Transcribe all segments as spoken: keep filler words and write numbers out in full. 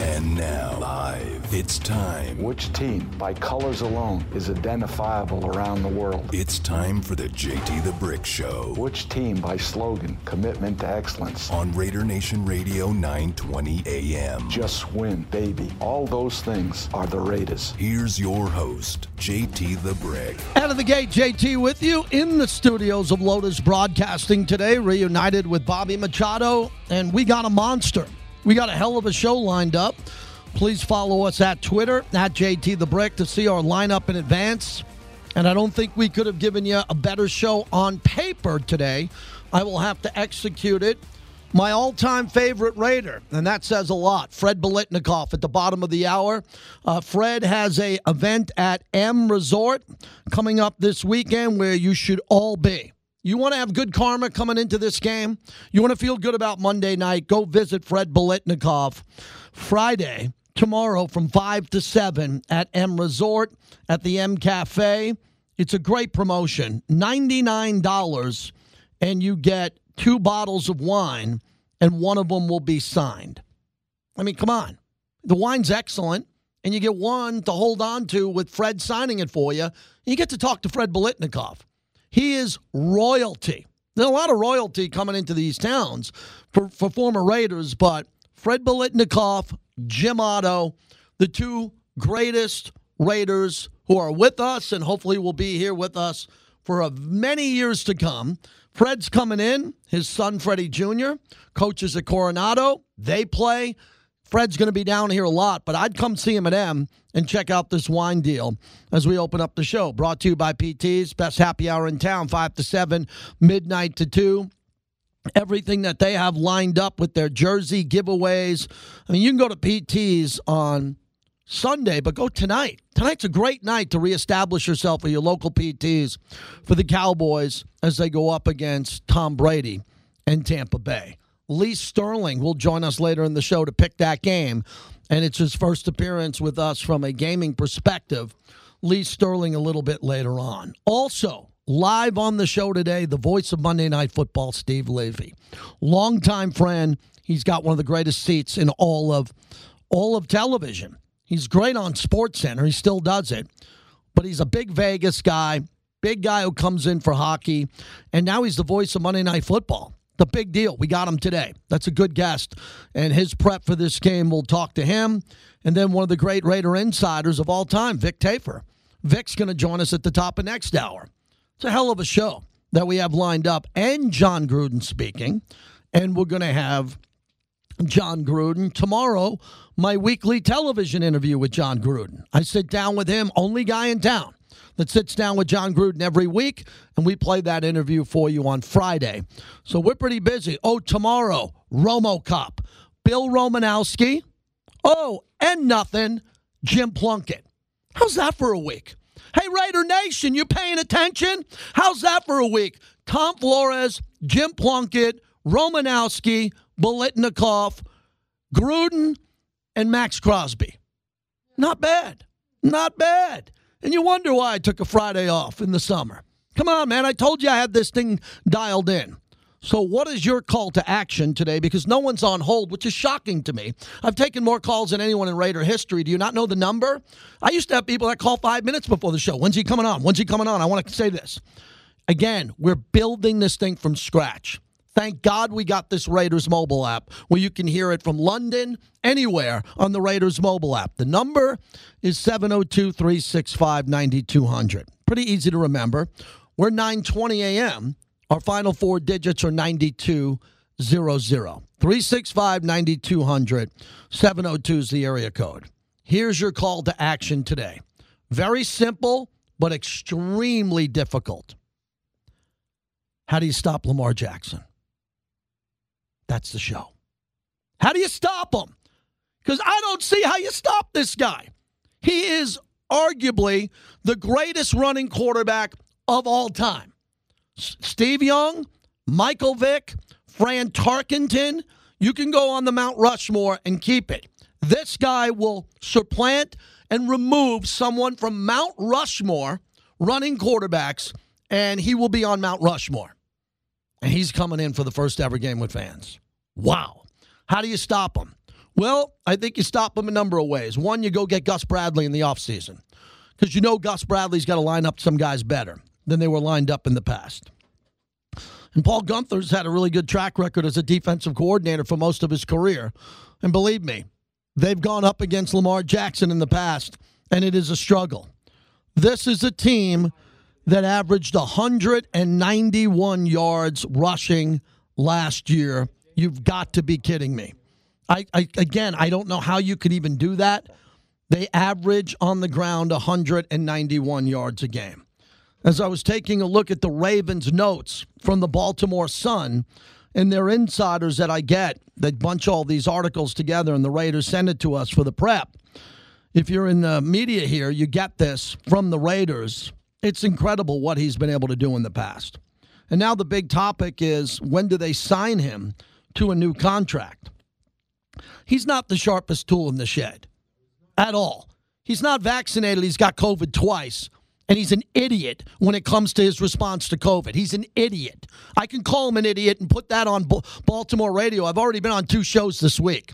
And now, live, it's time. Which team, by colors alone, is identifiable around the world? It's time for the J T The Brick Show. Which team, by slogan, commitment to excellence? On Raider Nation Radio, nine twenty a m Just win, baby. All those things are the Raiders. Here's your host, J T The Brick. Out of the gate, J T with you in the studios of Lotus Broadcasting today, reunited with Bobby Machado, and we got a monster. We got a hell of a show lined up. Please follow us at Twitter, at J T The Brick, to see our lineup in advance. And I don't think we could have given you a better show on paper today. I will have to execute it. My all-time favorite Raider, and that says a lot, Fred Biletnikoff at the bottom of the hour. Uh, Fred has an event at M Resort coming up this weekend where you should all be. You want to have good karma coming into this game? You want to feel good about Monday night? Go visit Fred Biletnikoff Friday, tomorrow from five to seven at M Resort at the M Cafe. It's a great promotion. ninety-nine dollars, and you get two bottles of wine, and one of them will be signed. I mean, come on. The wine's excellent, and you get one to hold on to with Fred signing it for you. And you get to talk to Fred Biletnikoff. He is royalty. There's a lot of royalty coming into these towns for, for former Raiders, but Fred Biletnikoff, Jim Otto, the two greatest Raiders who are with us and hopefully will be here with us for uh, many years to come. Fred's coming in. His son, Freddie Junior, coaches at Coronado. They play. Fred's going to be down here a lot, but I'd come see him at M and check out this wine deal as we open up the show. Brought to you by P T's, best happy hour in town, five to seven, midnight to two. Everything that they have lined up with their jersey giveaways. I mean, you can go to P T's on Sunday, but go tonight. Tonight's a great night to reestablish yourself with your local P T's for the Cowboys as they go up against Tom Brady and Tampa Bay. Lee Sterling will join us later in the show to pick that game, and it's his first appearance with us from a gaming perspective. Lee Sterling a little bit later on. Also, live on the show today, the voice of Monday Night Football, Steve Levy. Longtime friend. He's got one of the greatest seats in all of all of television. He's great on SportsCenter. He still does it. But he's a big Vegas guy, big guy who comes in for hockey, and now he's the voice of Monday Night Football. The big deal. We got him today. That's a good guest. And his prep for this game, we'll talk to him. And then one of the great Raider insiders of all time, Vic Tafur. Vic's going to join us at the top of next hour. It's a hell of a show that we have lined up. And John Gruden speaking. And we're going to have John Gruden tomorrow, my weekly television interview with John Gruden. I sit down with him, only guy in town that sits down with John Gruden every week, and we play that interview for you on Friday. So we're pretty busy. Oh, tomorrow, RomoCop, Bill Romanowski. Oh, and nothing, Jim Plunkett. How's that for a week? Hey, Raider Nation, you paying attention? How's that for a week? Tom Flores, Jim Plunkett, Romanowski, Biletnikoff, Gruden, and Max Crosby. Not bad. Not bad. And you wonder why I took a Friday off in the summer. Come on, man. I told you I had this thing dialed in. So what is your call to action today? Because no one's on hold, which is shocking to me. I've taken more calls than anyone in Raider history. Do you not know the number? I used to have people that call five minutes before the show. When's he coming on? When's he coming on? I want to say this. Again, we're building this thing from scratch. Thank God we got this Raiders mobile app where you can hear it from London, anywhere on the Raiders mobile app. The number is seven oh two, three six five, nine two hundred. Pretty easy to remember. We're nine twenty a m Our final four digits are ninety-two hundred. three six five, nine two hundred. seven oh two is the area code. Here's your call to action today. Very simple, but extremely difficult. How do you stop Lamar Jackson? That's the show. How do you stop him? Because I don't see how you stop this guy. He is arguably the greatest running quarterback of all time. S- Steve Young, Michael Vick, Fran Tarkenton. You can go on the Mount Rushmore and keep it. This guy will supplant and remove someone from Mount Rushmore running quarterbacks, and he will be on Mount Rushmore. And he's coming in for the first ever game with fans. Wow. How do you stop him? Well, I think you stop them a number of ways. One, you go get Gus Bradley in the offseason because you know Gus Bradley's got to line up some guys better than they were lined up in the past. And Paul Gunther's had a really good track record as a defensive coordinator for most of his career. And believe me, they've gone up against Lamar Jackson in the past, and it is a struggle. This is a team that averaged one hundred ninety-one yards rushing last year. You've got to be kidding me. I, I again, I don't know how you could even do that. They average on the ground one hundred ninety-one yards a game. As I was taking a look at the Ravens' notes from the Baltimore Sun and their insiders that I get that bunch all these articles together and the Raiders send it to us for the prep. If you're in the media here, you get this from the Raiders. It's incredible what he's been able to do in the past. And now the big topic is when do they sign him to a new contract? He's not the sharpest tool in the shed at all. He's not vaccinated. He's got COVID twice. And he's an idiot when it comes to his response to COVID. He's an idiot. I can call him an idiot and put that on Baltimore radio. I've already been on two shows this week.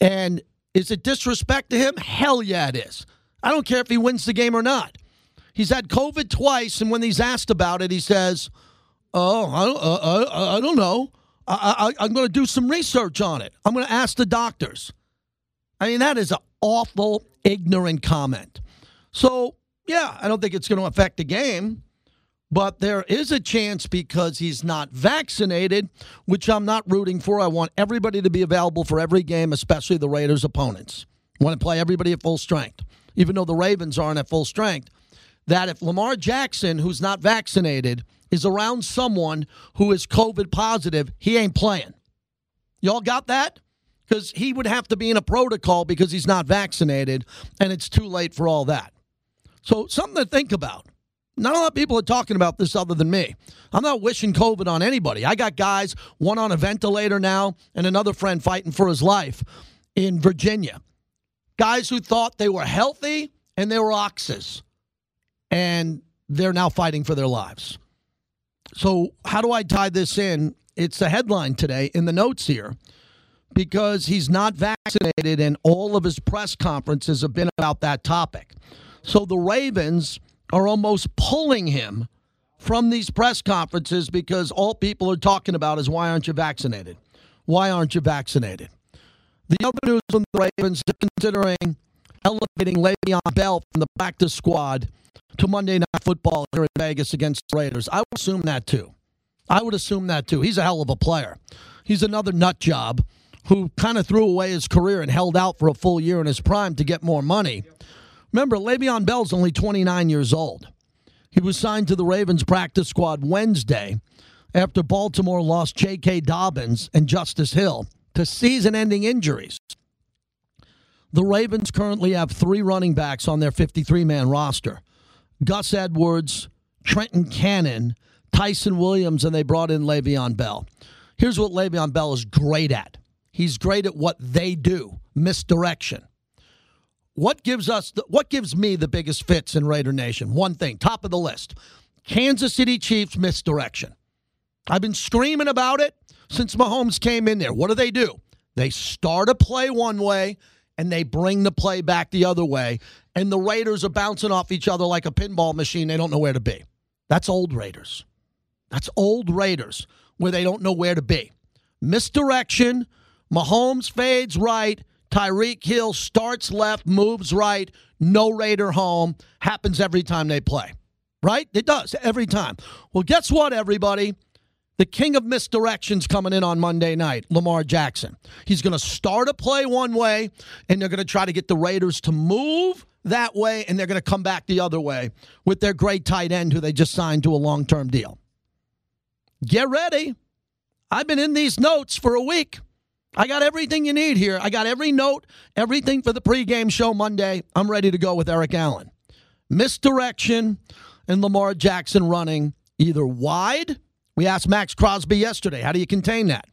And is it disrespect to him? Hell yeah, it is. I don't care if he wins the game or not. He's had COVID twice, and when he's asked about it, he says, oh, I, I, I, I don't know. I, I, I'm going to do some research on it. I'm going to ask the doctors. I mean, that is an awful, ignorant comment. So, yeah, I don't think it's going to affect the game, but there is a chance because he's not vaccinated, which I'm not rooting for. I want everybody to be available for every game, especially the Raiders' opponents. I want to play everybody at full strength, even though the Ravens aren't at full strength. That if Lamar Jackson, who's not vaccinated, is around someone who is COVID positive, he ain't playing. Y'all got that? Because he would have to be in a protocol because he's not vaccinated, and it's too late for all that. So something to think about. Not a lot of people are talking about this other than me. I'm not wishing COVID on anybody. I got guys, one on a ventilator now and another friend fighting for his life in Virginia. Guys who thought they were healthy and they were oxes. And they're now fighting for their lives. So how do I tie this in? It's a headline today in the notes here. Because he's not vaccinated and all of his press conferences have been about that topic. So the Ravens are almost pulling him from these press conferences because all people are talking about is why aren't you vaccinated? Why aren't you vaccinated? The other news from the Ravens is considering elevating Le'Veon Bell from the practice squad to Monday Night Football here in Vegas against the Raiders. I would assume that too. I would assume that too. He's a hell of a player. He's another nut job who kind of threw away his career and held out for a full year in his prime to get more money. Remember, Le'Veon Bell's only twenty-nine years old. He was signed to the Ravens practice squad Wednesday after Baltimore lost J K. Dobbins and Justice Hill to season-ending injuries. The Ravens currently have three running backs on their fifty-three man roster. Gus Edwards, Trenton Cannon, Tyson Williams, and they brought in Le'Veon Bell. Here's what Le'Veon Bell is great at. He's great at what they do, misdirection. What gives us? The, what gives me the biggest fits in Raider Nation? One thing, top of the list, Kansas City Chiefs misdirection. I've been screaming about it since Mahomes came in there. What do they do? They start a play one way, and they bring the play back the other way, and the Raiders are bouncing off each other like a pinball machine. They don't know where to be. That's old Raiders. That's old Raiders where they don't know where to be. Misdirection, Mahomes fades right, Tyreek Hill starts left, moves right, no Raider home. Happens every time they play, right? It does, every time. Well, guess what, everybody? The king of misdirections coming in on Monday night, Lamar Jackson. He's going to start a play one way, and they're going to try to get the Raiders to move that way, and they're going to come back the other way with their great tight end who they just signed to a long-term deal. Get ready. I've been in these notes for a week. I got everything you need here. I got every note, everything for the pregame show Monday. I'm ready to go with Eric Allen. Misdirection and Lamar Jackson running either wide. We asked Max Crosby yesterday, how do you contain that?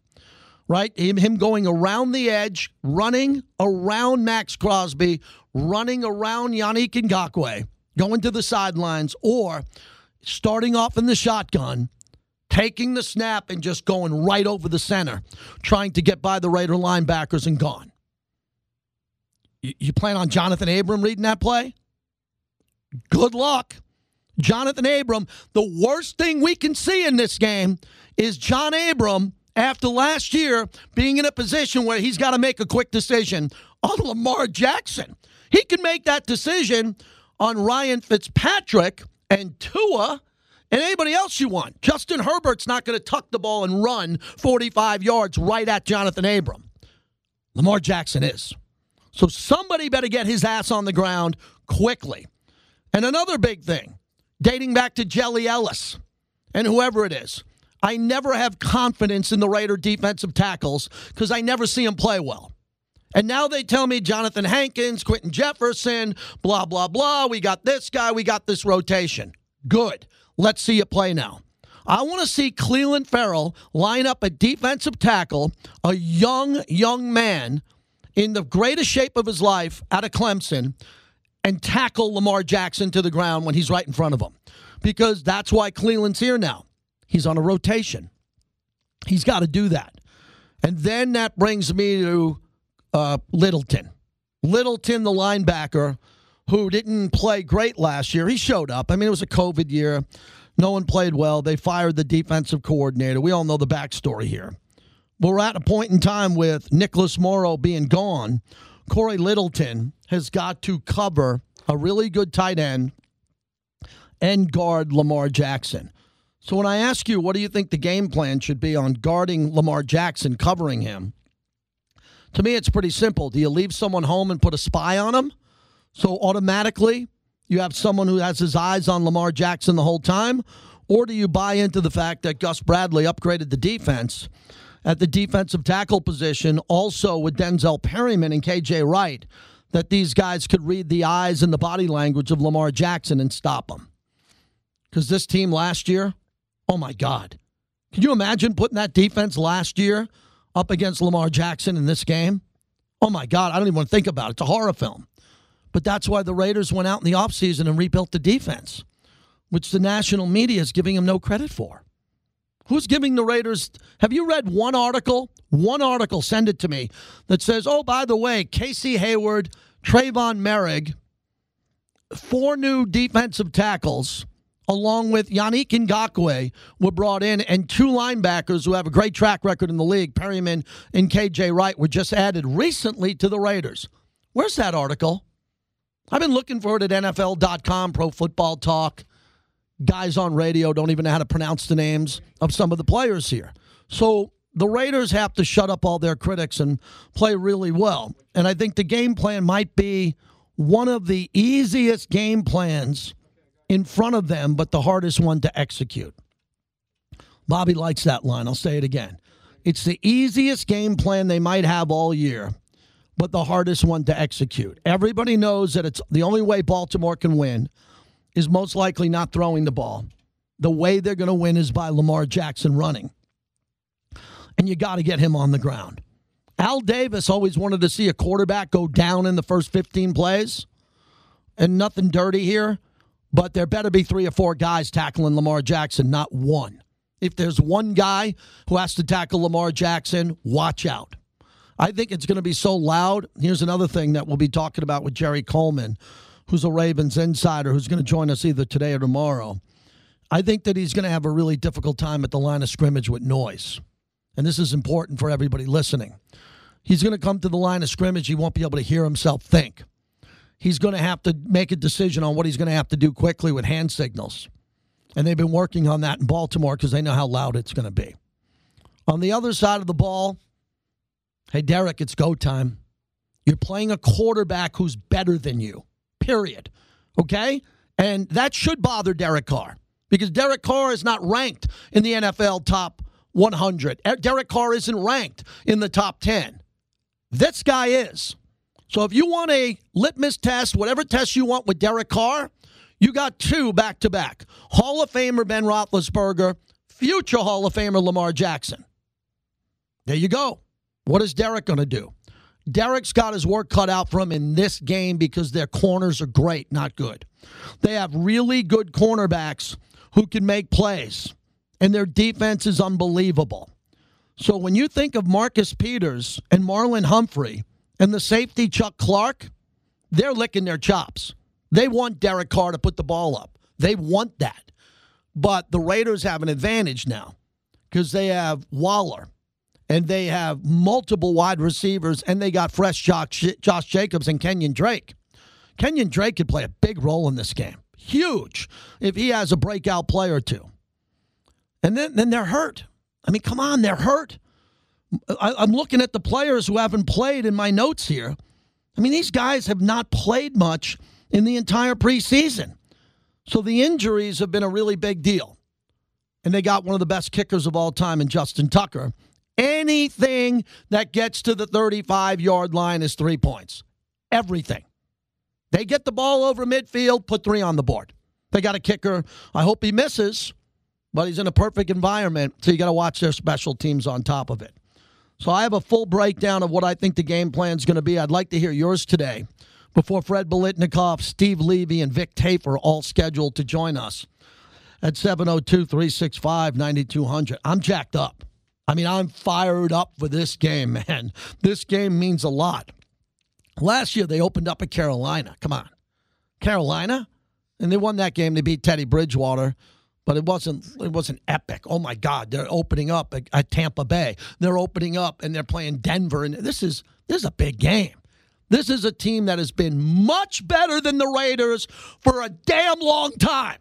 Right? Him going around the edge, running around Max Crosby, running around Yannick Ngakoue, going to the sidelines, or starting off in the shotgun, taking the snap and just going right over the center, trying to get by the Raider linebackers and gone. You, you plan on Jonathan Abram reading that play? Good luck. Jonathan Abram, the worst thing we can see in this game is John Abram, after last year, being in a position where he's got to make a quick decision on Lamar Jackson. He can make that decision on Ryan Fitzpatrick and Tua and anybody else you want. Justin Herbert's not going to tuck the ball and run forty-five yards right at Jonathan Abram. Lamar Jackson is. So somebody better get his ass on the ground quickly. And another big thing, dating back to Jelly Ellis and whoever it is, I never have confidence in the Raider defensive tackles because I never see them play well. And now they tell me Jonathan Hankins, Quentin Jefferson, blah, blah, blah. We got this guy. We got this rotation. Good. Let's see you play now. I want to see Clelin Ferrell line up a defensive tackle, a young, young man in the greatest shape of his life out of Clemson, and tackle Lamar Jackson to the ground when he's right in front of him. Because that's why Cleland's here now. He's on a rotation. He's got to do that. And then that brings me to uh, Littleton. Littleton, the linebacker, who didn't play great last year. He showed up. I mean, it was a COVID year. No one played well. They fired the defensive coordinator. We all know the backstory here. We're at a point in time with Nicholas Morrow being gone. Cory Littleton has got to cover a really good tight end and guard Lamar Jackson. So when I ask you, what do you think the game plan should be on guarding Lamar Jackson, covering him? To me, it's pretty simple. Do you leave someone home and put a spy on him? So automatically you have someone who has his eyes on Lamar Jackson the whole time? Or do you buy into the fact that Gus Bradley upgraded the defense at the defensive tackle position, also with Denzel Perryman and K J. Wright, that these guys could read the eyes and the body language of Lamar Jackson and stop him? Because this team last year, oh my God. Can you imagine putting that defense last year up against Lamar Jackson in this game? Oh my God, I don't even want to think about it. It's a horror film. But that's why the Raiders went out in the offseason and rebuilt the defense, which the national media is giving them no credit for. Who's giving the Raiders? Have you read one article? One article, send it to me, that says, oh, by the way, Casey Hayward, Trayvon Merrick, four new defensive tackles, along with Yannick Ngakoue, were brought in, and two linebackers who have a great track record in the league, Perryman and K J. Wright, were just added recently to the Raiders. Where's that article? I've been looking for it at N F L dot com, Pro Football Talk. Guys on radio don't even know how to pronounce the names of some of the players here. So the Raiders have to shut up all their critics and play really well. And I think the game plan might be one of the easiest game plans in front of them, but the hardest one to execute. Bobby likes that line. I'll say it again. It's the easiest game plan they might have all year, but the hardest one to execute. Everybody knows that it's the only way Baltimore can win is most likely not throwing the ball. The way they're going to win is by Lamar Jackson running. And you got to get him on the ground. Al Davis always wanted to see a quarterback go down in the first fifteen plays. And nothing dirty here, but there better be three or four guys tackling Lamar Jackson, not one. If there's one guy who has to tackle Lamar Jackson, watch out. I think it's going to be so loud. Here's another thing that we'll be talking about with Jerry Coleman, who's a Ravens insider, who's going to join us either today or tomorrow. I think that he's going to have a really difficult time at the line of scrimmage with noise. And this is important for everybody listening. He's going to come to the line of scrimmage. He won't be able to hear himself think. He's going to have to make a decision on what he's going to have to do quickly with hand signals. And they've been working on that in Baltimore because they know how loud it's going to be. On the other side of the ball, hey, Derek, it's go time. You're playing a quarterback who's better than you. Period. Okay? And that should bother Derek Carr because Derek Carr is not ranked in the N F L top one hundred. Derek Carr isn't ranked in the top ten. This guy is. So if you want a litmus test, whatever test you want with Derek Carr, you got two back-to-back. Hall of Famer Ben Roethlisberger, future Hall of Famer Lamar Jackson. There you go. What is Derek going to do? Derek's got his work cut out for him in this game because their corners are great, not good. They have really good cornerbacks who can make plays, and their defense is unbelievable. So when you think of Marcus Peters and Marlon Humphrey and the safety, Chuck Clark, they're licking their chops. They want Derek Carr to put the ball up. They want that. But the Raiders have an advantage now because they have Waller, and they have multiple wide receivers, and they got fresh Josh, Josh Jacobs and Kenyon Drake. Kenyon Drake could play a big role in this game. Huge if he has a breakout play or two. And then, then they're hurt. I mean, come on, they're hurt. I, I'm looking at the players who haven't played in my notes here. I mean, these guys have not played much in the entire preseason. So the injuries have been a really big deal. And they got one of the best kickers of all time in Justin Tucker. Anything that gets to the thirty-five-yard line is three points. Everything. They get the ball over midfield, put three on the board. They got a kicker. I hope he misses, but he's in a perfect environment, so you got to watch their special teams on top of it. So I have a full breakdown of what I think the game plan is going to be. I'd like to hear yours today before Fred Biletnikoff, Steve Levy, and Vic Tafur all scheduled to join us at seven oh two, three six five, nine two hundred. I'm jacked up. I mean, I'm fired up for this game, man. This game means a lot. Last year, they opened up at Carolina. Come on. Carolina? And they won that game. They beat Teddy Bridgewater. But it wasn't it wasn't epic. Oh, my God. They're opening up at, at Tampa Bay. They're opening up, and they're playing Denver. And this is this is a big game. This is a team that has been much better than the Raiders for a damn long time.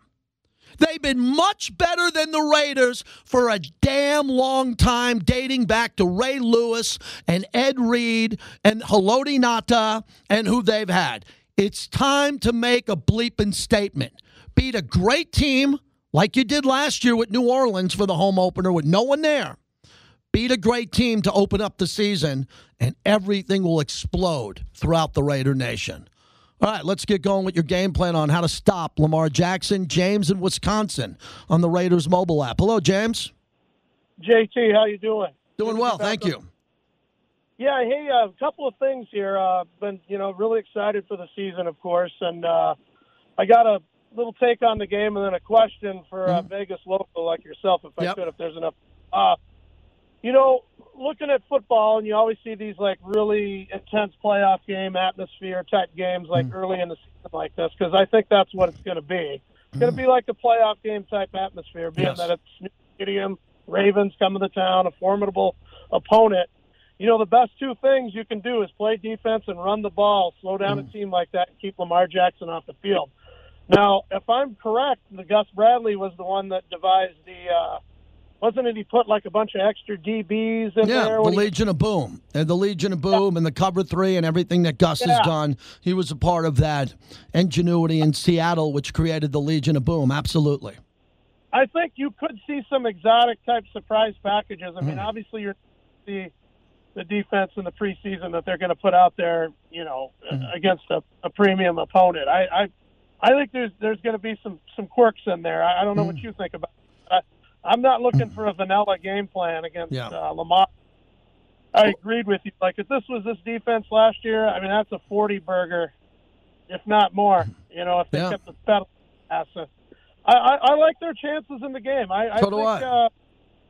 They've been much better than the Raiders for a damn long time, dating back to Ray Lewis and Ed Reed and Haloti Ngata and who they've had. It's time to make a bleeping statement. Beat a great team like you did last year with New Orleans for the home opener with no one there. Beat a great team to open up the season, and everything will explode throughout the Raider Nation. All right, let's get going with your game plan on how to stop Lamar Jackson. James in Wisconsin on the Raiders mobile app. Hello, James. J T, how you doing? Doing well, thank you. Yeah, hey, a uh, couple of things here. I've uh, been, you know, really excited for the season, of course, and uh, I got a little take on the game and then a question for uh, mm-hmm. Vegas local like yourself, if I yep. could, if there's enough. Uh, you know, looking at football, and you always see these, like, really intense playoff game, atmosphere-type games, like, mm. early in the season like this, because I think that's what it's going to be. It's mm. going to be like the playoff game-type atmosphere, being yes. that it's New Stadium, Ravens coming to town, a formidable opponent. You know, the best two things you can do is play defense and run the ball, slow down mm. a team like that, and keep Lamar Jackson off the field. Now, if I'm correct, the Gus Bradley was the one that devised the uh, – Wasn't it he put, like, a bunch of extra D Bs in yeah, there? Yeah, the Legion he... of Boom. And the Legion of Boom yeah. and the Cover Three and everything that Gus yeah. has done. He was a part of that ingenuity in Seattle, which created the Legion of Boom. Absolutely. I think you could see some exotic-type surprise packages. I mean, mm. obviously you're the the defense in the preseason that they're going to put out there, you know, mm. against a, a premium opponent. I, I I think there's there's going to be some, some quirks in there. I, I don't know mm. what you think about it. I, I'm not looking for a vanilla game plan against yeah. uh, Lamar. I agreed with you. Like, if this was this defense last year, I mean, that's a forty-burger, if not more, you know, if they yeah. kept the pedal. I, I, I like their chances in the game. I, so I do think, I. Uh,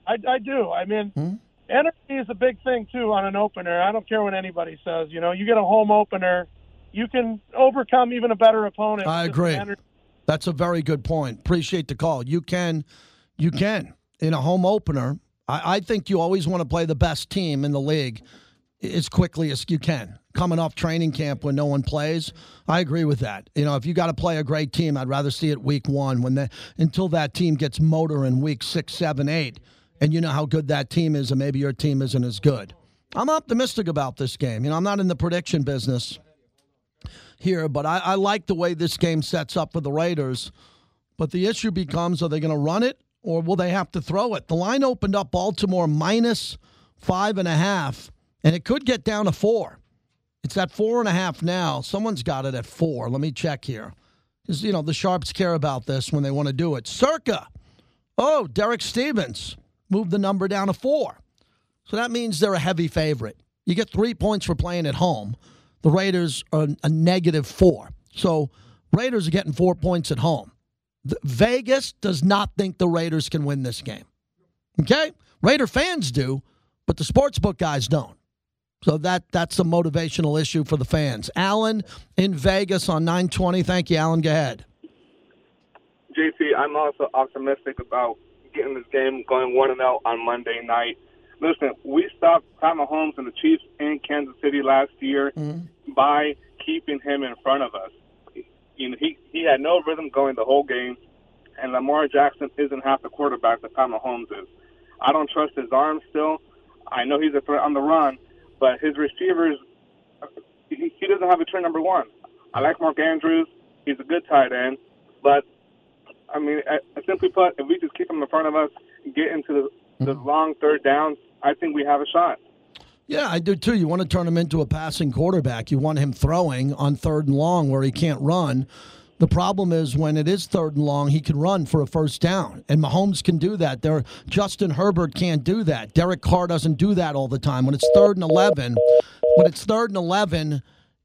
I, I do. I mean, hmm? energy is a big thing, too, on an opener. I don't care what anybody says. You know, you get a home opener, you can overcome even a better opponent. I agree. That's a very good point. Appreciate the call. You can... You can, in a home opener. I, I think you always want to play the best team in the league as quickly as you can. Coming off training camp when no one plays, I agree with that. You know, if you got to play a great team, I'd rather see it week one when the, until that team gets motor in week six, seven, eight, and you know how good that team is, and maybe your team isn't as good. I'm optimistic about this game. You know, I'm not in the prediction business here, but I, I like the way this game sets up for the Raiders. But the issue becomes, are they going to run it? Or will they have to throw it? The line opened up Baltimore minus five and a half, and it could get down to four. It's at four and a half now. Someone's got it at four. Let me check here. Because, you know, the Sharps care about this when they want to do it. Circa. Oh, Derek Stevens moved the number down to four. So that means they're a heavy favorite. You get three points for playing at home. The Raiders are a negative four. So Raiders are getting four points at home. Vegas does not think the Raiders can win this game. Okay? Raider fans do, but the sportsbook guys don't. So that that's a motivational issue for the fans. Alan in Vegas on nine twenty. Thank you, Alan. Go ahead. J C, I'm also optimistic about getting this game going one and oh on Monday night. Listen, we stopped Pat Mahomes and the Chiefs in Kansas City last year mm-hmm. by keeping him in front of us. You know, he, he had no rhythm going the whole game, and Lamar Jackson isn't half the quarterback that Pat Mahomes is. I don't trust his arm still. I know he's a threat on the run, but his receivers, he, he doesn't have a true number one. I like Mark Andrews. He's a good tight end. But, I mean, I, I simply put, if we just keep him in front of us, get into the, the long third downs, I think we have a shot. Yeah, I do too. You want to turn him into a passing quarterback. You want him throwing on third and long where he can't run. The problem is when it is third and long, he can run for a first down. And Mahomes can do that. There, Justin Herbert can't do that. Derek Carr doesn't do that all the time. When it's third and eleven, when it's third and eleven,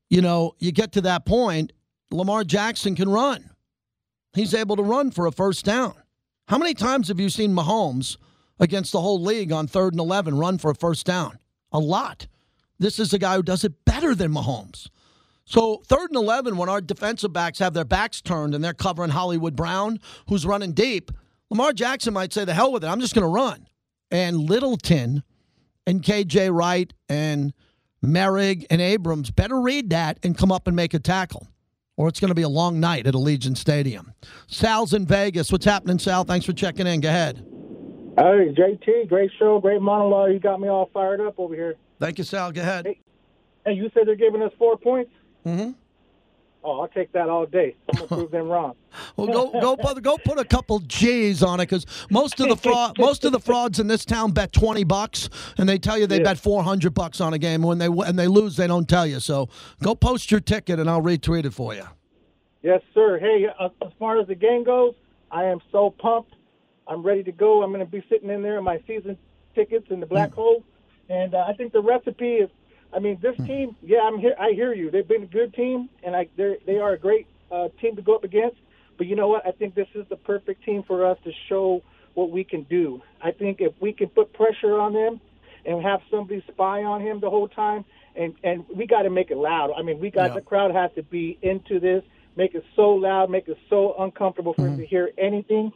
you know, you get to that point, Lamar Jackson can run. He's able to run for a first down. How many times have you seen Mahomes against the whole league on third and eleven run for a first down? A lot. This is a guy who does it better than Mahomes. So third and eleven, when our defensive backs have their backs turned and they're covering Hollywood Brown, who's running deep, Lamar Jackson might say, the hell with it, I'm just going to run. And Littleton and K J. Wright and Merrick and Abrams better read that and come up and make a tackle, or it's going to be a long night at Allegiant Stadium. Sal's in Vegas. What's happening, Sal? Thanks for checking in. Go ahead. Hey, J T, great show, great monologue. You got me all fired up over here. Thank you, Sal. Go ahead. Hey, hey you said they're giving us four points? Mm-hmm. Oh, I'll take that all day. I'm going to prove them wrong. Well, go go, go put a couple G's on it, because most of the fraud, most of the frauds in this town bet twenty bucks, and they tell you they yeah. bet four hundred bucks on a game. When they and they lose, they don't tell you. So go post your ticket, and I'll retweet it for you. Yes, sir. Hey, uh, as far as the game goes, I am so pumped. I'm ready to go. I'm going to be sitting in there in my season tickets in the black mm. hole, and uh, I think the recipe is. I mean, this team, yeah, I'm here. I hear you. They've been a good team, and I, they are a great uh, team to go up against. But you know what? I think this is the perfect team for us to show what we can do. I think if we can put pressure on them and have somebody spy on him the whole time, and, and we got to make it loud. I mean, we got yeah. the crowd has to be into this, make it so loud, make it so uncomfortable for mm-hmm. him to hear anything.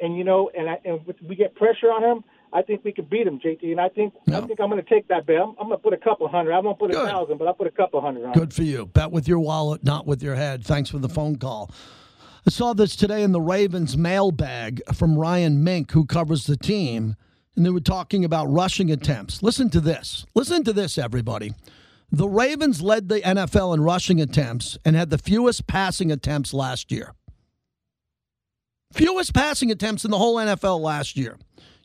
And, you know, and, I, and we get pressure on him, I think we could beat him, J T, and I think no. I think I'm going to take that bet. I'm, I'm going to put a couple hundred. I won't put Good. a thousand, but I'll put a couple hundred on it. Good for you. Bet with your wallet, not with your head. Thanks for the phone call. I saw this today in the Ravens mailbag from Ryan Mink, who covers the team, and they were talking about rushing attempts. Listen to this. Listen to this, everybody. The Ravens led the N F L in rushing attempts and had the fewest passing attempts last year. Fewest passing attempts in the whole N F L last year.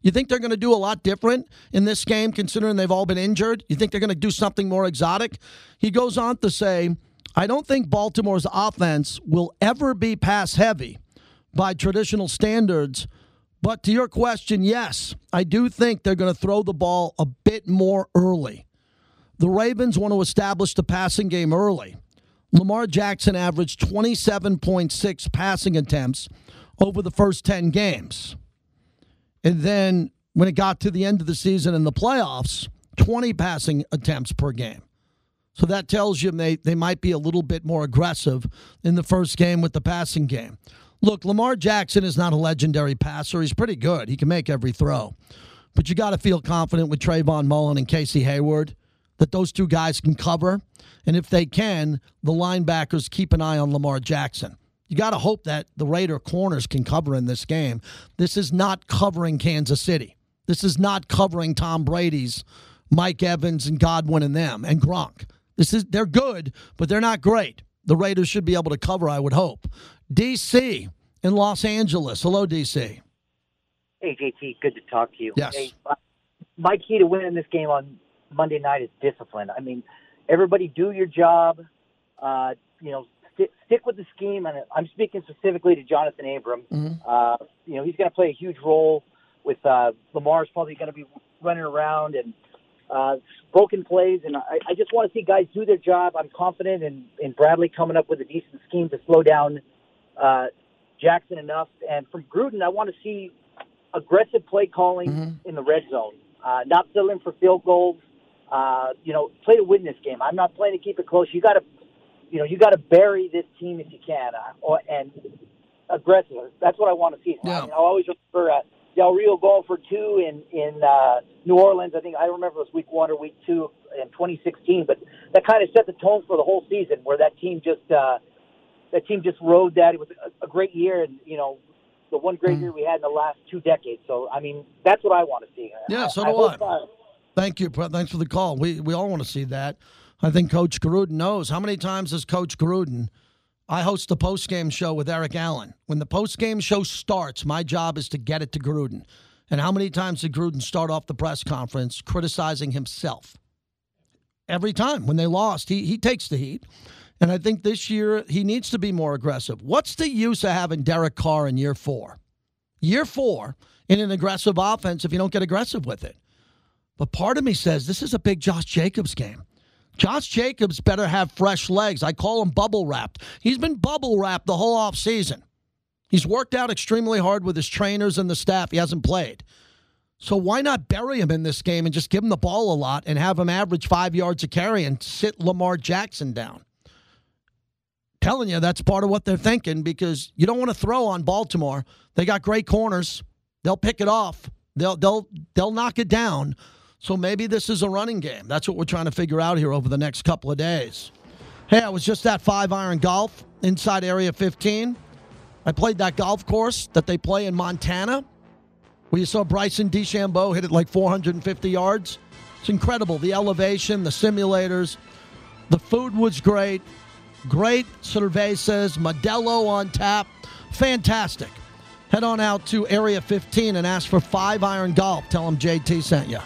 You think they're going to do a lot different in this game, considering they've all been injured? You think they're going to do something more exotic? He goes on to say, I don't think Baltimore's offense will ever be pass-heavy by traditional standards. But to your question, yes, I do think they're going to throw the ball a bit more early. The Ravens want to establish the passing game early. Lamar Jackson averaged twenty-seven point six passing attempts over the first ten games. And then when it got to the end of the season in the playoffs, twenty passing attempts per game. So that tells you they, they might be a little bit more aggressive in the first game with the passing game. Look, Lamar Jackson is not a legendary passer. He's pretty good. He can make every throw. But you got to feel confident with Trayvon Mullen and Casey Hayward that those two guys can cover. And if they can, the linebackers keep an eye on Lamar Jackson. You got to hope that the Raider corners can cover in this game. This is not covering Kansas City. This is not covering Tom Brady's, Mike Evans and Godwin and them, and Gronk. This is they're good, but they're not great. The Raiders should be able to cover, I would hope. D C in Los Angeles. Hello, D C. Hey, J T. Good to talk to you. Yes. Hey, my key to winning this game on Monday night is discipline. I mean, everybody do your job, uh, you know, stick with the scheme, and I'm speaking specifically to Jonathan Abram. Mm-hmm. Uh, you know, he's going to play a huge role with uh, Lamar's probably going to be running around and uh, broken plays, and I, I just want to see guys do their job. I'm confident in, in Bradley coming up with a decent scheme to slow down uh, Jackson enough. And from Gruden, I want to see aggressive play calling mm-hmm. in the red zone, uh, not settling for field goals, Uh, you know, play to win this game. I'm not playing to keep it close. You got to, you know, you got to bury this team if you can, uh, or, and aggressive. That's what I want to see. Yeah. I mean, I always remember uh, Del Rio going for two in in uh, New Orleans. I think I remember it was week one or week two in twenty sixteen. But that kind of set the tone for the whole season, where that team just uh, that team just rode that. It was a, a great year, and you know, the one great mm-hmm. year we had in the last two decades. So I mean, that's what I want to see. Yeah, I, so do I. I. Hope, uh, Thank you. Thanks for the call. We we all want to see that. I think Coach Gruden knows. How many times has Coach Gruden? I host the postgame show with Eric Allen. When the postgame show starts, my job is to get it to Gruden. And how many times did Gruden start off the press conference criticizing himself? Every time when they lost, he he takes the heat. And I think this year he needs to be more aggressive. What's the use of having Derek Carr in year four? Year four in an aggressive offense if you don't get aggressive with it. But part of me says this is a big Josh Jacobs game. Josh Jacobs better have fresh legs. I call him bubble wrapped. He's been bubble wrapped the whole offseason. He's worked out extremely hard with his trainers and the staff. He hasn't played. So why not bury him in this game and just give him the ball a lot and have him average five yards a carry and sit Lamar Jackson down? Telling you, that's part of what they're thinking, because you don't want to throw on Baltimore. They got great corners. They'll pick it off. They'll they'll they'll knock it down. So maybe this is a running game. That's what we're trying to figure out here over the next couple of days. Hey, I was just at Five Iron Golf inside Area fifteen. I played that golf course that they play in Montana, where you saw Bryson DeChambeau hit it like four hundred fifty yards. It's incredible. The elevation, the simulators. The food was great. Great cervezas, Modelo on tap. Fantastic. Head on out to Area fifteen and ask for Five Iron Golf. Tell them J T sent you.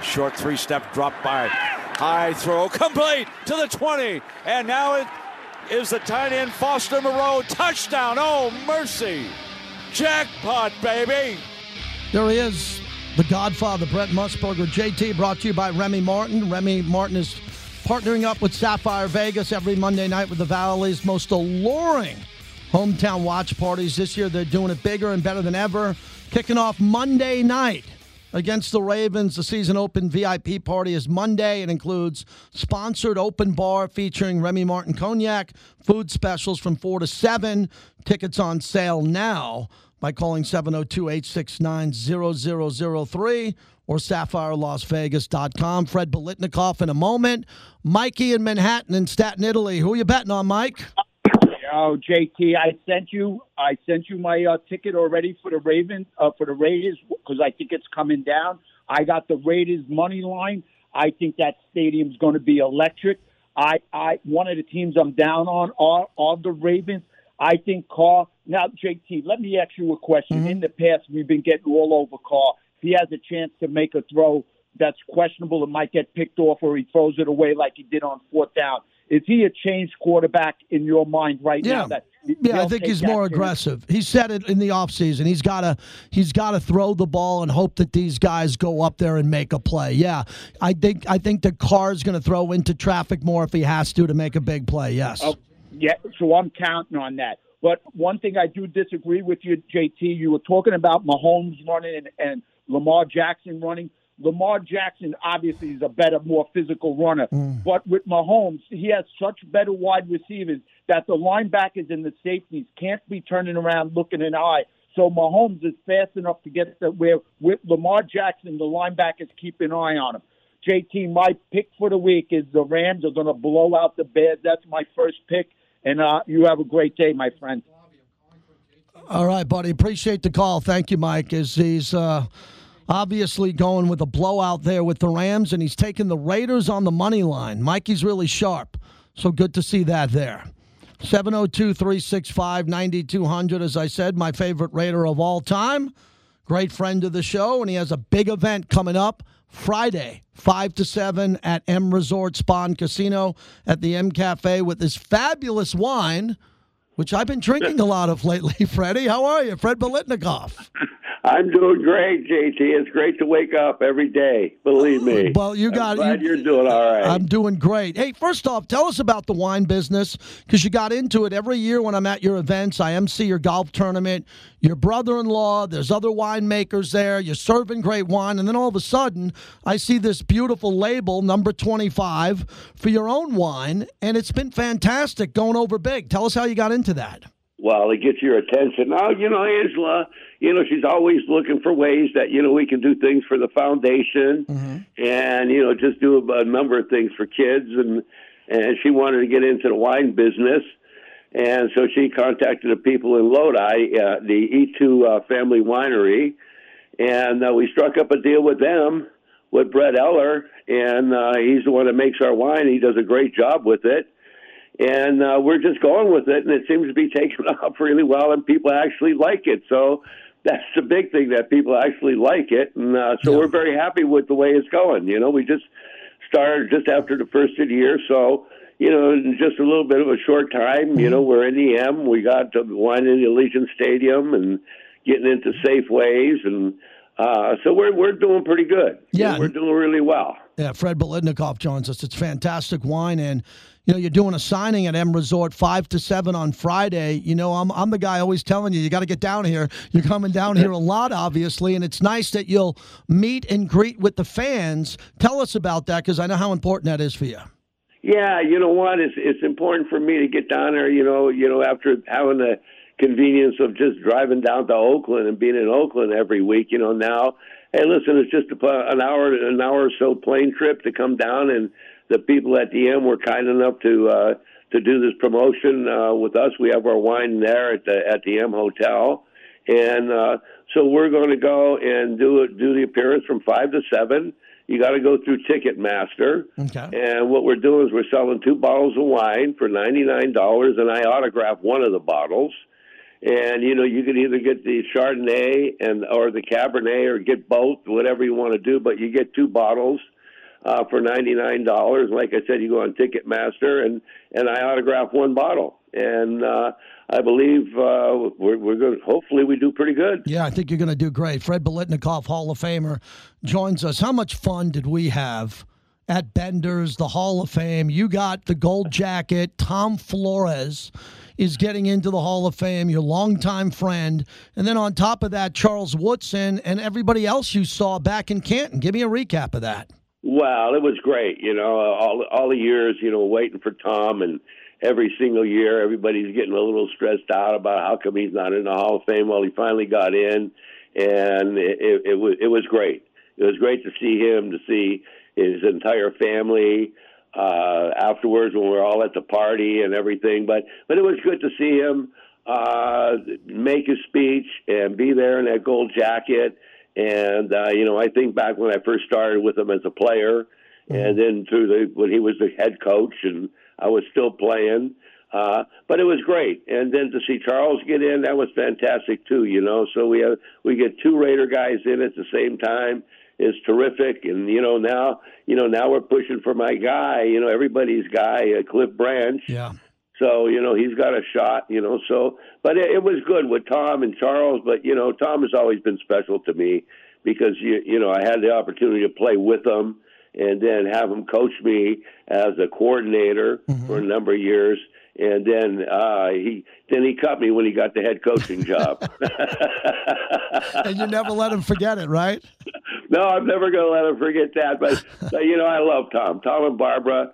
Short three-step drop by. High throw, complete to the twenty. And now it is the tight end, Foster Moreau. Touchdown. Oh, mercy. Jackpot, baby. There he is, the godfather, Brett Musburger. J T, brought to you by Remy Martin. Remy Martin is partnering up with Sapphire Vegas every Monday night with the Valley's most alluring hometown watch parties. This year they're doing it bigger and better than ever. Kicking off Monday night against the Ravens, the season open V I P party is Monday. It includes sponsored open bar featuring Remy Martin Cognac, food specials from four to seven. Tickets on sale now by calling seven oh two, eight six nine, zero zero zero three or sapphire las vegas dot com. Fred Biletnikoff in a moment. Mikey in Manhattan in Staten, Italy. Who are you betting on, Mike? Oh, J T, I sent you, I sent you my uh, ticket already for the Ravens, uh, for the Raiders, because I think it's coming down. I got the Raiders money line. I think that stadium's going to be electric. I, I, one of the teams I'm down on are, are the Ravens. I think Carr. Now, J T, let me ask you a question. Mm-hmm. In the past, we've been getting all over Carr. If he has a chance to make a throw that's questionable, it might get picked off, or he throws it away like he did on fourth down. Is he a changed quarterback in your mind right yeah. now? That yeah, I think he's more period? aggressive. He said it in the offseason. He's got to he's got to throw the ball and hope that these guys go up there and make a play. Yeah, I think I think the Carr's going to throw into traffic more if he has to to make a big play, yes. Oh, yeah, so I'm counting on that. But one thing I do disagree with you, J T, you were talking about Mahomes running and, and Lamar Jackson running. Lamar Jackson obviously is a better, more physical runner. Mm. But with Mahomes, he has such better wide receivers that the linebackers and the safeties can't be turning around looking in the eye. So Mahomes is fast enough to get to where with Lamar Jackson, the linebackers keep an eye on him. J T, my pick for the week is the Rams are going to blow out the Bears. That's my first pick. And uh, you have a great day, my friend. All right, buddy. Appreciate the call. Thank you, Mike. Is he's... Uh... Obviously going with a blowout there with the Rams, and he's taking the Raiders on the money line. Mikey's really sharp, so good to see that there. seven oh two, three six five, nine two hundred, as I said, my favorite Raider of all time. Great friend of the show, and he has a big event coming up Friday, five to seven at M Resort Spa and Casino at the M Cafe with this fabulous wine. which I've been drinking a lot of lately, Freddie. How are you? Fred Biletnikoff. I'm doing great, J T. It's great to wake up every day. Believe me. Well, you got I'm glad you, you're doing all right. I'm doing great. Hey, first off, tell us about the wine business, because you got into it every year when I'm at your events. I emcee your golf tournament. Your brother-in-law, there's other winemakers there. You're serving great wine. And then all of a sudden, I see this beautiful label, number twenty-five, for your own wine. And it's been fantastic going over big. Tell us how you got into that. Well, it gets your attention. Oh, you know, Angela, you know, she's always looking for ways that, you know, we can do things for the foundation mm-hmm. and, you know, just do a number of things for kids. And, and she wanted to get into the wine business. And so she contacted the people in Lodi, uh, the E two uh, Family Winery. And uh, we struck up a deal with them, with Brett Eller. And uh, he's the one that makes our wine. He does a great job with it. And uh, we're just going with it, and it seems to be taking off really well, and people actually like it. So that's the big thing, that people actually like it. And uh, so yeah. we're very happy with the way it's going. You know, we just started just after the first of the year. So, you know, in just a little bit of a short time, you know, we're in the M. We got to wine in the Allegiant Stadium and getting into Safeways. And uh, so we're we're doing pretty good. Yeah. We're doing really well. Yeah, Fred Biletnikoff joins us. It's fantastic wine, and you know you're doing a signing at M Resort five to seven on Friday. You know I'm I'm the guy always telling you you got to get down here. You're coming down here a lot, obviously, and it's nice that you'll meet and greet with the fans. Tell us about that, because I know how important that is for you. Yeah, you know what? It's it's important for me to get down there. You know, you know after having the convenience of just driving down to Oakland and being in Oakland every week. You know now. Hey, listen, it's just an hour, an hour or so plane trip to come down, and the people at the M were kind enough to uh, to do this promotion uh, with us. We have our wine there at the at the M Hotel, and uh, so we're going to go and do it, do the appearance from five to seven. You got to go through Ticketmaster, okay. And what we're doing is we're selling two bottles of wine for ninety nine dollars, and I autograph one of the bottles. And, you know, you can either get the Chardonnay and or the Cabernet or get both, whatever you want to do. But you get two bottles uh, for ninety-nine dollars. Like I said, you go on Ticketmaster, and, and I autograph one bottle. And uh, I believe uh, we're, we're going to, hopefully we do pretty good. Yeah, I think you're going to do great. Fred Biletnikoff, Hall of Famer, joins us. How much fun did we have at Bender's, the Hall of Fame? You got the gold jacket. Tom Flores is getting into the Hall of Fame, your longtime friend. And then on top of that, Charles Woodson and everybody else you saw back in Canton. Give me a recap of that. Well, it was great. You know, all, all the years, you know, waiting for Tom, and every single year everybody's getting a little stressed out about how come he's not in the Hall of Fame. Well, he finally got in, and it, it, it, was, it was great. It was great to see him, to see his entire family, uh, afterwards when we were all at the party and everything. But, but it was good to see him uh, make his speech and be there in that gold jacket. And, uh, you know, I think back when I first started with him as a player, mm-hmm. and then through the, when he was the head coach and I was still playing. Uh, but it was great. And then to see Charles get in, that was fantastic too, you know. So we have, we get two Raider guys in at the same time. Is terrific, and you know now, you know now we're pushing for my guy, you know everybody's guy, uh, Cliff Branch. Yeah. So you know he's got a shot, you know. So, but it, it was good with Tom and Charles. But you know Tom has always been special to me because you you know I had the opportunity to play with him and then have him coach me as a coordinator mm-hmm. for a number of years. And then uh, he then he cut me when he got the head coaching job. And you never let him forget it, right? No, I'm never going to let him forget that. But, but, you know, I love Tom. Tom and Barbara,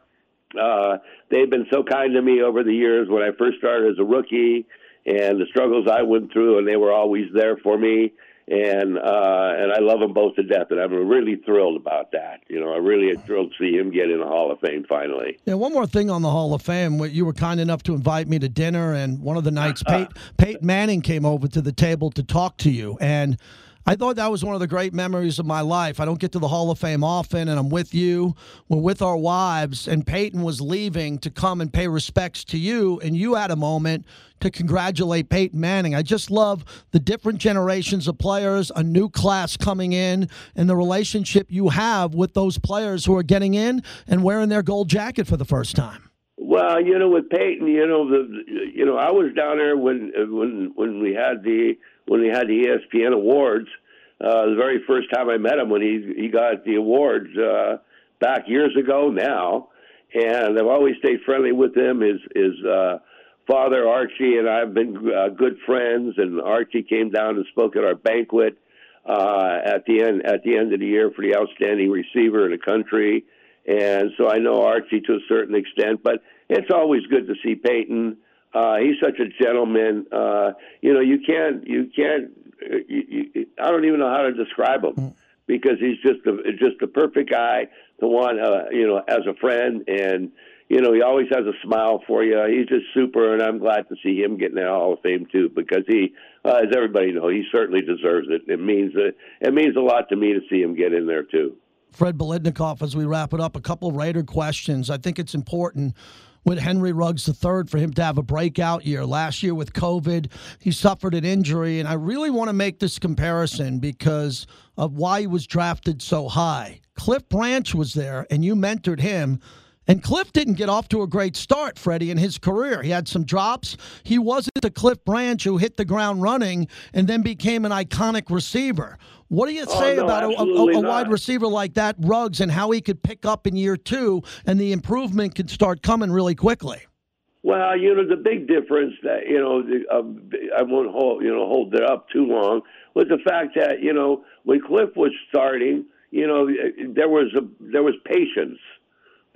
uh, they've been so kind to me over the years when I first started as a rookie and the struggles I went through, and they were always there for me. And uh, and I love them both to death, and I'm really thrilled about that. You know, I'm really thrilled to see him get in the Hall of Fame finally. Yeah, one more thing on the Hall of Fame. You were kind enough to invite me to dinner, and one of the nights, Peyton, Peyton Manning came over to the table to talk to you, and I thought that was one of the great memories of my life. I don't get to the Hall of Fame often, and I'm with you. We're with our wives, and Peyton was leaving to come and pay respects to you, and you had a moment to congratulate Peyton Manning. I just love the different generations of players, a new class coming in, and the relationship you have with those players who are getting in and wearing their gold jacket for the first time. Well, you know, with Peyton, you know, the, you know, I was down there when when when we had the when we had the E S P N awards. Uh, the very first time I met him, when he he got the awards uh, back years ago now, and I've always stayed friendly with him. His his uh, father Archie and I've been uh, good friends, and Archie came down and spoke at our banquet uh, at the end at the end of the year for the outstanding receiver in the country. And so I know Archie to a certain extent, but it's always good to see Peyton. Uh, he's such a gentleman. Uh, you know, you can't, you can't, you, you, I don't even know how to describe him, because he's just a, just the perfect guy to want, uh, you know, as a friend. And, you know, he always has a smile for you. He's just super, and I'm glad to see him getting in the Hall of Fame, too, because he, uh, as everybody knows, he certainly deserves it. It means, uh, it means a lot to me to see him get in there, too. Fred Biletnikoff, as we wrap it up, a couple of Raider questions. I think it's important with Henry Ruggs the third for him to have a breakout year. Last year with COVID, he suffered an injury, and I really want to make this comparison because of why he was drafted so high. Cliff Branch was there, and you mentored him, and Cliff didn't get off to a great start, Freddie, in his career. He had some drops. He wasn't the Cliff Branch who hit the ground running and then became an iconic receiver. What do you say oh, no, about a, a, a wide receiver like that, Ruggs, and how he could pick up in year two and the improvement could start coming really quickly? Well, you know, the big difference that, you know, the, um, I won't hold, you know, hold it up too long, was the fact that, you know, when Cliff was starting, you know, there was a, there was patience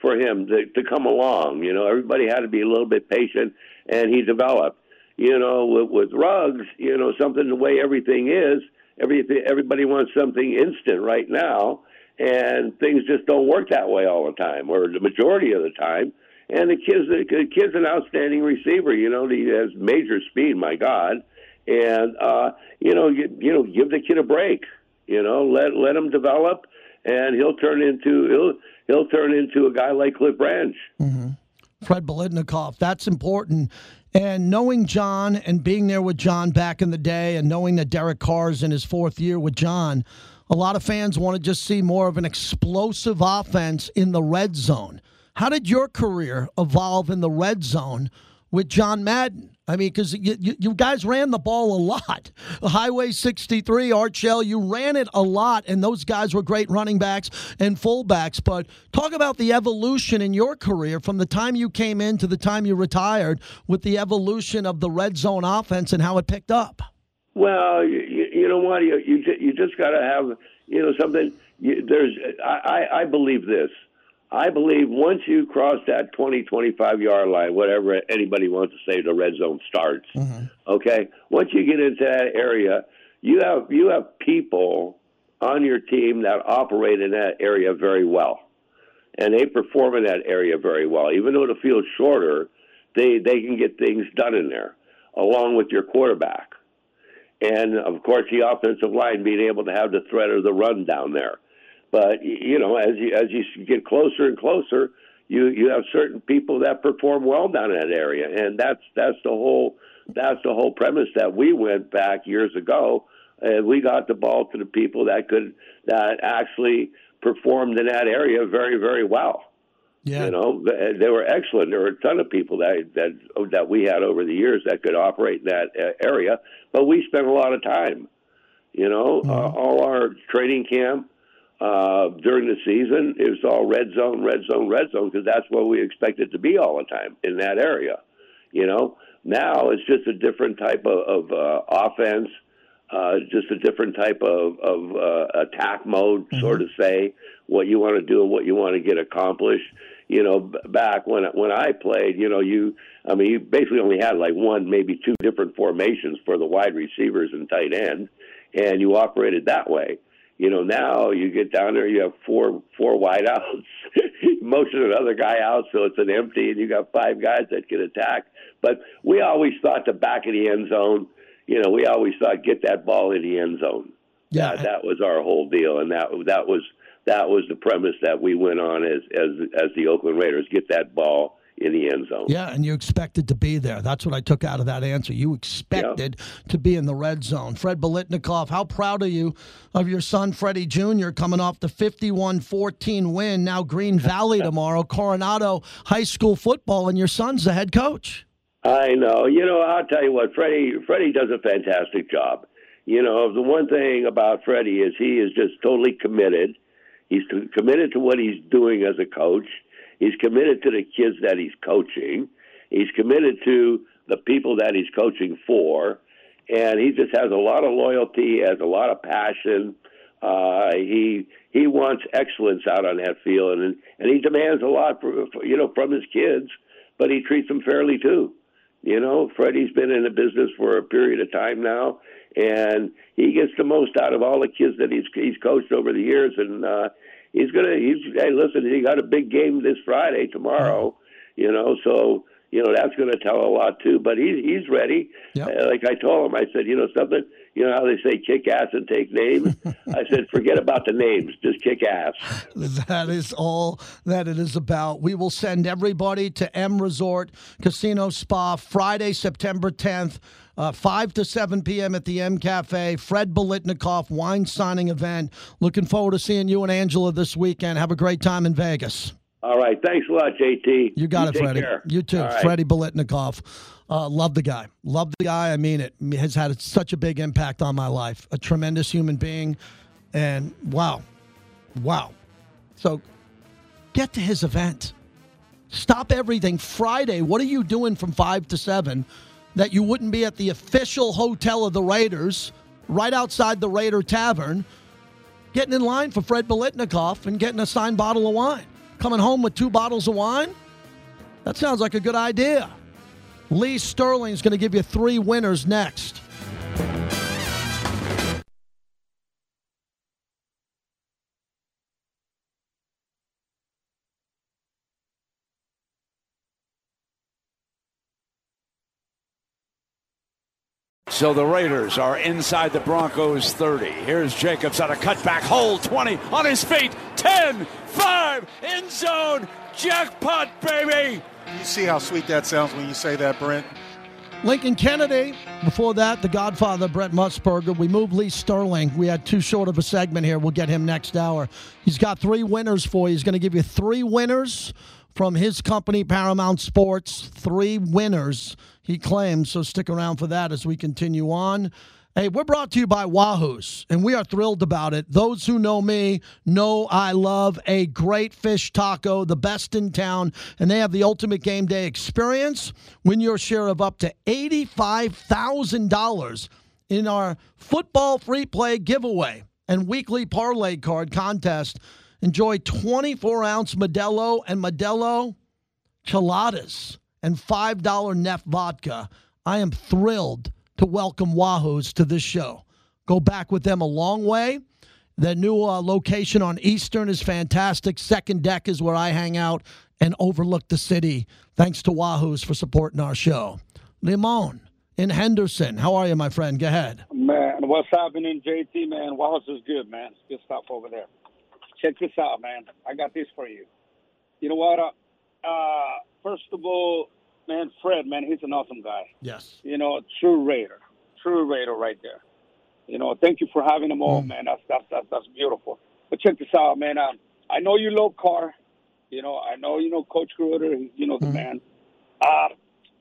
for him to, to come along. You know, everybody had to be a little bit patient, and he developed. You know, with, with Ruggs, you know, something the way everything is, Everything, everybody wants something instant right now, and things just don't work that way all the time, or the majority of the time. And the kid's, the kid's an outstanding receiver. You know, he has major speed, my God. And, uh, you know, you, you know, give the kid a break. You know, let let him develop, and he'll turn into he'll he'll turn into a guy like Cliff Branch. Mm-hmm. Fred Biletnikoff, that's important. And knowing John and being there with John back in the day, and knowing that Derek Carr's in his fourth year with John, a lot of fans want to just see more of an explosive offense in the red zone. How did your career evolve in the red zone with John Madden? I mean, because you, you, you guys ran the ball a lot. Highway sixty-three, Archell, you ran it a lot, and those guys were great running backs and fullbacks. But talk about the evolution in your career from the time you came in to the time you retired, with the evolution of the red zone offense and how it picked up. Well, you, you know what? You, you, you just got to have, you know, something. You, there's, I, I, I believe this. I believe once you cross that twenty, twenty-five-yard line, whatever anybody wants to say, the red zone starts, mm-hmm. okay? Once you get into that area, you have you have people on your team that operate in that area very well, and they perform in that area very well. Even though the field's shorter, they, they can get things done in there, along with your quarterback. And, of course, the offensive line being able to have the threat of the run down there. But, you know, as you as you get closer and closer, you, you have certain people that perform well down in that area, and that's that's the whole that's the whole premise that we went back years ago, and we got the ball to the people that could that actually performed in that area very, very well. Yeah. You know, they were excellent. There were a ton of people that that that we had over the years that could operate in that area, but we spent a lot of time, you know, mm-hmm. uh, all our training camp. Uh, during the season, it was all red zone, red zone, red zone, because that's what we expect it to be all the time in that area. You know, now it's just a different type of, of uh, offense, uh, just a different type of, of uh, attack mode, mm-hmm. sort of say, what you want to do and what you want to get accomplished. You know, back when when I played, you know, you, I mean, you basically only had like one, maybe two different formations for the wide receivers and tight end, and you operated that way. You know, now you get down there, you have four four wide outs, motion another guy out, so it's an empty, and you got five guys that can attack. But we always thought the back of the end zone, you know, we always thought get that ball in the end zone. Yeah, uh, that was our whole deal, and that that was that was the premise that we went on as as as the Oakland Raiders, get that ball in the end zone. Yeah, and you expected to be there. That's what I took out of that answer. You expected yeah. to be in the red zone. Fred Biletnikoff, how proud are you of your son, Freddie Junior, coming off the fifty-one fourteen win, now Green Valley tomorrow, Coronado High School football, and your son's the head coach? I know. You know, I'll tell you what, Freddie, Freddie does a fantastic job. You know, the one thing about Freddie is he is just totally committed. He's committed to what he's doing as a coach. He's committed to the kids that he's coaching. He's committed to the people that he's coaching for. And he just has a lot of loyalty, has a lot of passion. Uh, he he wants excellence out on that field. And, and he demands a lot, for, for, you know, from his kids, but he treats them fairly too. You know, Freddie's been in the business for a period of time now, and he gets the most out of all the kids that he's he's coached over the years. And uh, he's gonna, he's hey, listen, he got a big game this Friday tomorrow. You know, so you know that's gonna tell a lot too. But he's he's ready. Yep. Uh, like I told him, I said, you know something, you know how they say kick ass and take names? I said, forget about the names. Just kick ass. That is all that it is about. We will send everybody to M Resort Casino Spa Friday, September tenth, uh, five to seven p.m. at the M Cafe. Fred Biletnikoff wine signing event. Looking forward to seeing you and Angela this weekend. Have a great time in Vegas. All right. Thanks a lot, J T. You got you it, Freddie. Care. You too. Right. Freddie Biletnikoff. Uh, love the guy. Love the guy. I mean it. Has had such a big impact on my life. A tremendous human being. And wow. Wow. So get to his event. Stop everything. Friday, what are you doing from five to seven that you wouldn't be at the official hotel of the Raiders right outside the Raider Tavern getting in line for Fred Biletnikoff and getting a signed bottle of wine? Coming home with two bottles of wine? That sounds like a good idea. Lee Sterling's going to give you three winners next. So the Raiders are inside the Broncos thirty. Here's Jacobs on a cutback, hold, twenty, on his feet, ten, five, end zone, jackpot, baby! You see how sweet that sounds when you say that, Brent. Lincoln Kennedy. Before that, the Godfather, Brett Musburger. We moved Lee Sterling. We had too short of a segment here. We'll get him next hour. He's got three winners for you. He's going to give you three winners from his company, Paramount Sports. Three winners, he claims. So stick around for that as we continue on. Hey, we're brought to you by Wahoo's, and we are thrilled about it. Those who know me know I love a great fish taco, the best in town, and they have the ultimate game day experience. Win your share of up to eighty-five thousand dollars in our football free play giveaway and weekly parlay card contest. Enjoy twenty-four ounce Modelo and Modelo Chiladas and five dollar Neff vodka. I am thrilled to welcome Wahoo's to this show. Go back with them a long way. Their new uh, location on Eastern is fantastic. Second Deck is where I hang out and overlook the city. Thanks to Wahoo's for supporting our show. Limon in Henderson. How are you, my friend? Go ahead. Man, what's happening, J T, man? Wahoo's is good, man. It's good stuff over there. Check this out, man. I got this for you. You know what? Uh, uh, first of all, man, Fred, man, he's an awesome guy. Yes. You know, true Raider. True Raider right there. You know, thank you for having him on, mm. man. That's, that's, that's, that's beautiful. But check this out, man. Um, I know you love Carr. You know, I know you know Coach Gruder. He's, you know, the mm. man. Uh,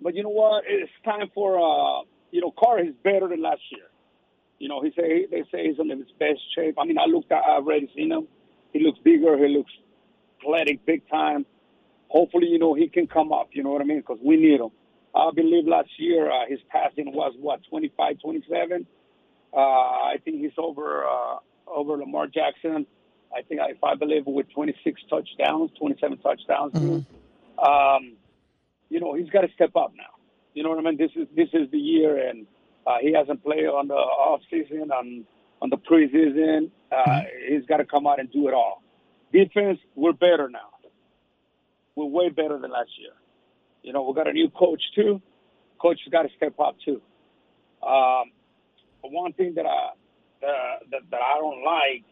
but you know what? It's time for, uh, you know, Carr is better than last year. You know, he say they say he's in his best shape. I mean, I looked at, I've already seen him. He looks bigger. He looks athletic big time. Hopefully, you know, he can come up, you know what I mean, because we need him. I believe last year uh, his passing was, what, twenty-five, twenty-seven? Uh, I think he's over uh, over Lamar Jackson, I think, if I believe, with twenty-six touchdowns, twenty-seven touchdowns. Mm-hmm. Um, you know, he's got to step up now. You know what I mean? This is this is the year, and uh, he hasn't played on the off season, on, on the preseason. Uh, mm-hmm. He's got to come out and do it all. Defense, we're better now. We're way better than last year. You know, we got a new coach, too. Coach has got to step up, too. Um, one thing that I uh, that, that I don't like,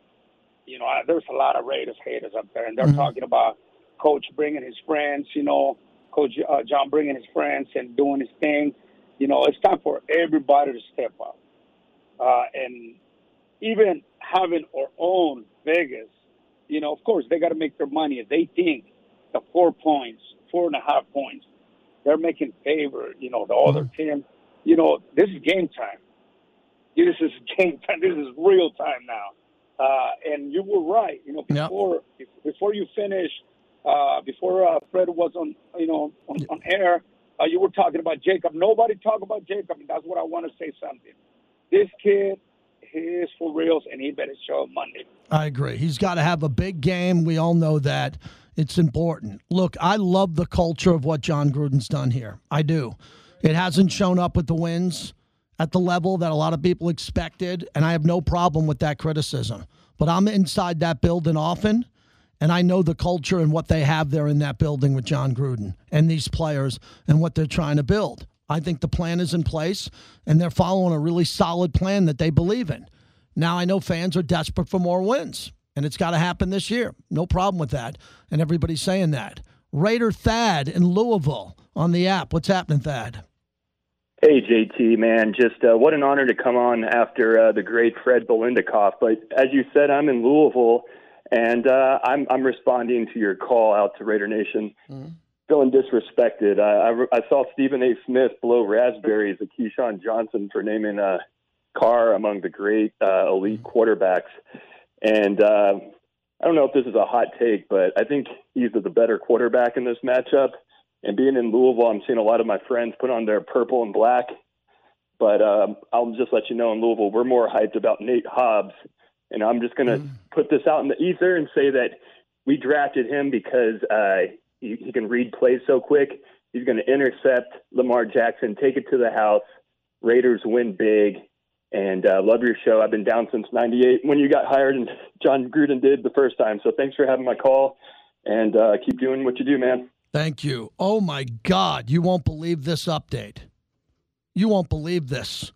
you know, I, there's a lot of Raiders haters up there, and they're mm-hmm. talking about Coach bringing his friends, you know, Coach uh, John bringing his friends and doing his thing. You know, it's time for everybody to step up. Uh, and even having our own Vegas, you know, of course, they got to make their money. If they think the four points, four and a half points, they're making favor, you know, the other team. You know, this is game time. This is game time. This is real time now. Uh, and you were right. You know, before yep. before you finish, uh, before uh, Fred was on, you know, on, on air, uh, you were talking about Jacob. Nobody talked about Jacob, and that's what I want to say something. This kid, he is for reals, and he better show up Monday. I agree. He's got to have a big game. We all know that. It's important. Look, I love the culture of what John Gruden's done here. I do. It hasn't shown up with the wins at the level that a lot of people expected, and I have no problem with that criticism. But I'm inside that building often, and I know the culture and what they have there in that building with John Gruden and these players and what they're trying to build. I think the plan is in place, and they're following a really solid plan that they believe in. Now, I know fans are desperate for more wins, and it's got to happen this year. No problem with that, and everybody's saying that. Raider Thad in Louisville on the app. What's happening, Thad? Hey, J T, man, just uh, what an honor to come on after uh, the great Fred Biletnikoff. But as you said, I'm in Louisville, and uh, I'm, I'm responding to your call out to Raider Nation. Mm-hmm. Feeling disrespected. I, I, I saw Stephen A. Smith blow raspberries at Keyshawn Johnson for naming uh, Carr among the great uh, elite quarterbacks. And uh, I don't know if this is a hot take, but I think he's the better quarterback in this matchup. And being in Louisville, I'm seeing a lot of my friends put on their purple and black. But um, I'll just let you know, in Louisville, we're more hyped about Nate Hobbs. And I'm just going to mm. put this out in the ether and say that we drafted him because uh, he, he can read plays so quick. He's going to intercept Lamar Jackson, take it to the house. Raiders win big. And uh, love your show. I've been down since ninety-eight when you got hired, and John Gruden did the first time. So thanks for having my call, and uh, keep doing what you do, man. Thank you. Oh, my God. You won't believe this update. You won't believe this.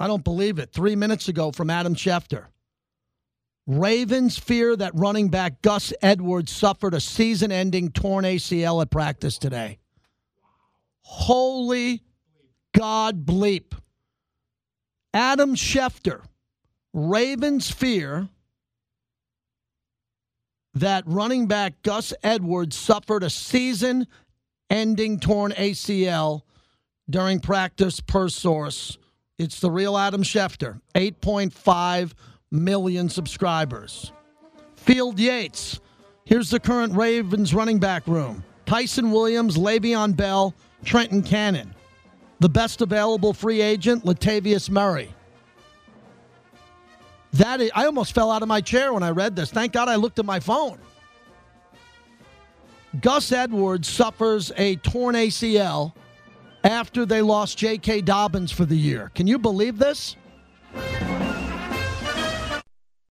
I don't believe it. Three minutes ago from Adam Schefter. Ravens fear that running back Gus Edwards suffered a season-ending torn A C L at practice today. Holy God bleep. Adam Schefter. Ravens fear that running back Gus Edwards suffered a season-ending torn A C L during practice per source. It's the real Adam Schefter, eight point five million subscribers. Field Yates, here's the current Ravens running back room. Tyson Williams, Le'Veon Bell, Trenton Cannon. The best available free agent, Latavius Murray. That is, I almost fell out of my chair when I read this. Thank God I looked at my phone. Gus Edwards suffers a torn A C L after they lost J K Dobbins for the year. Can you believe this?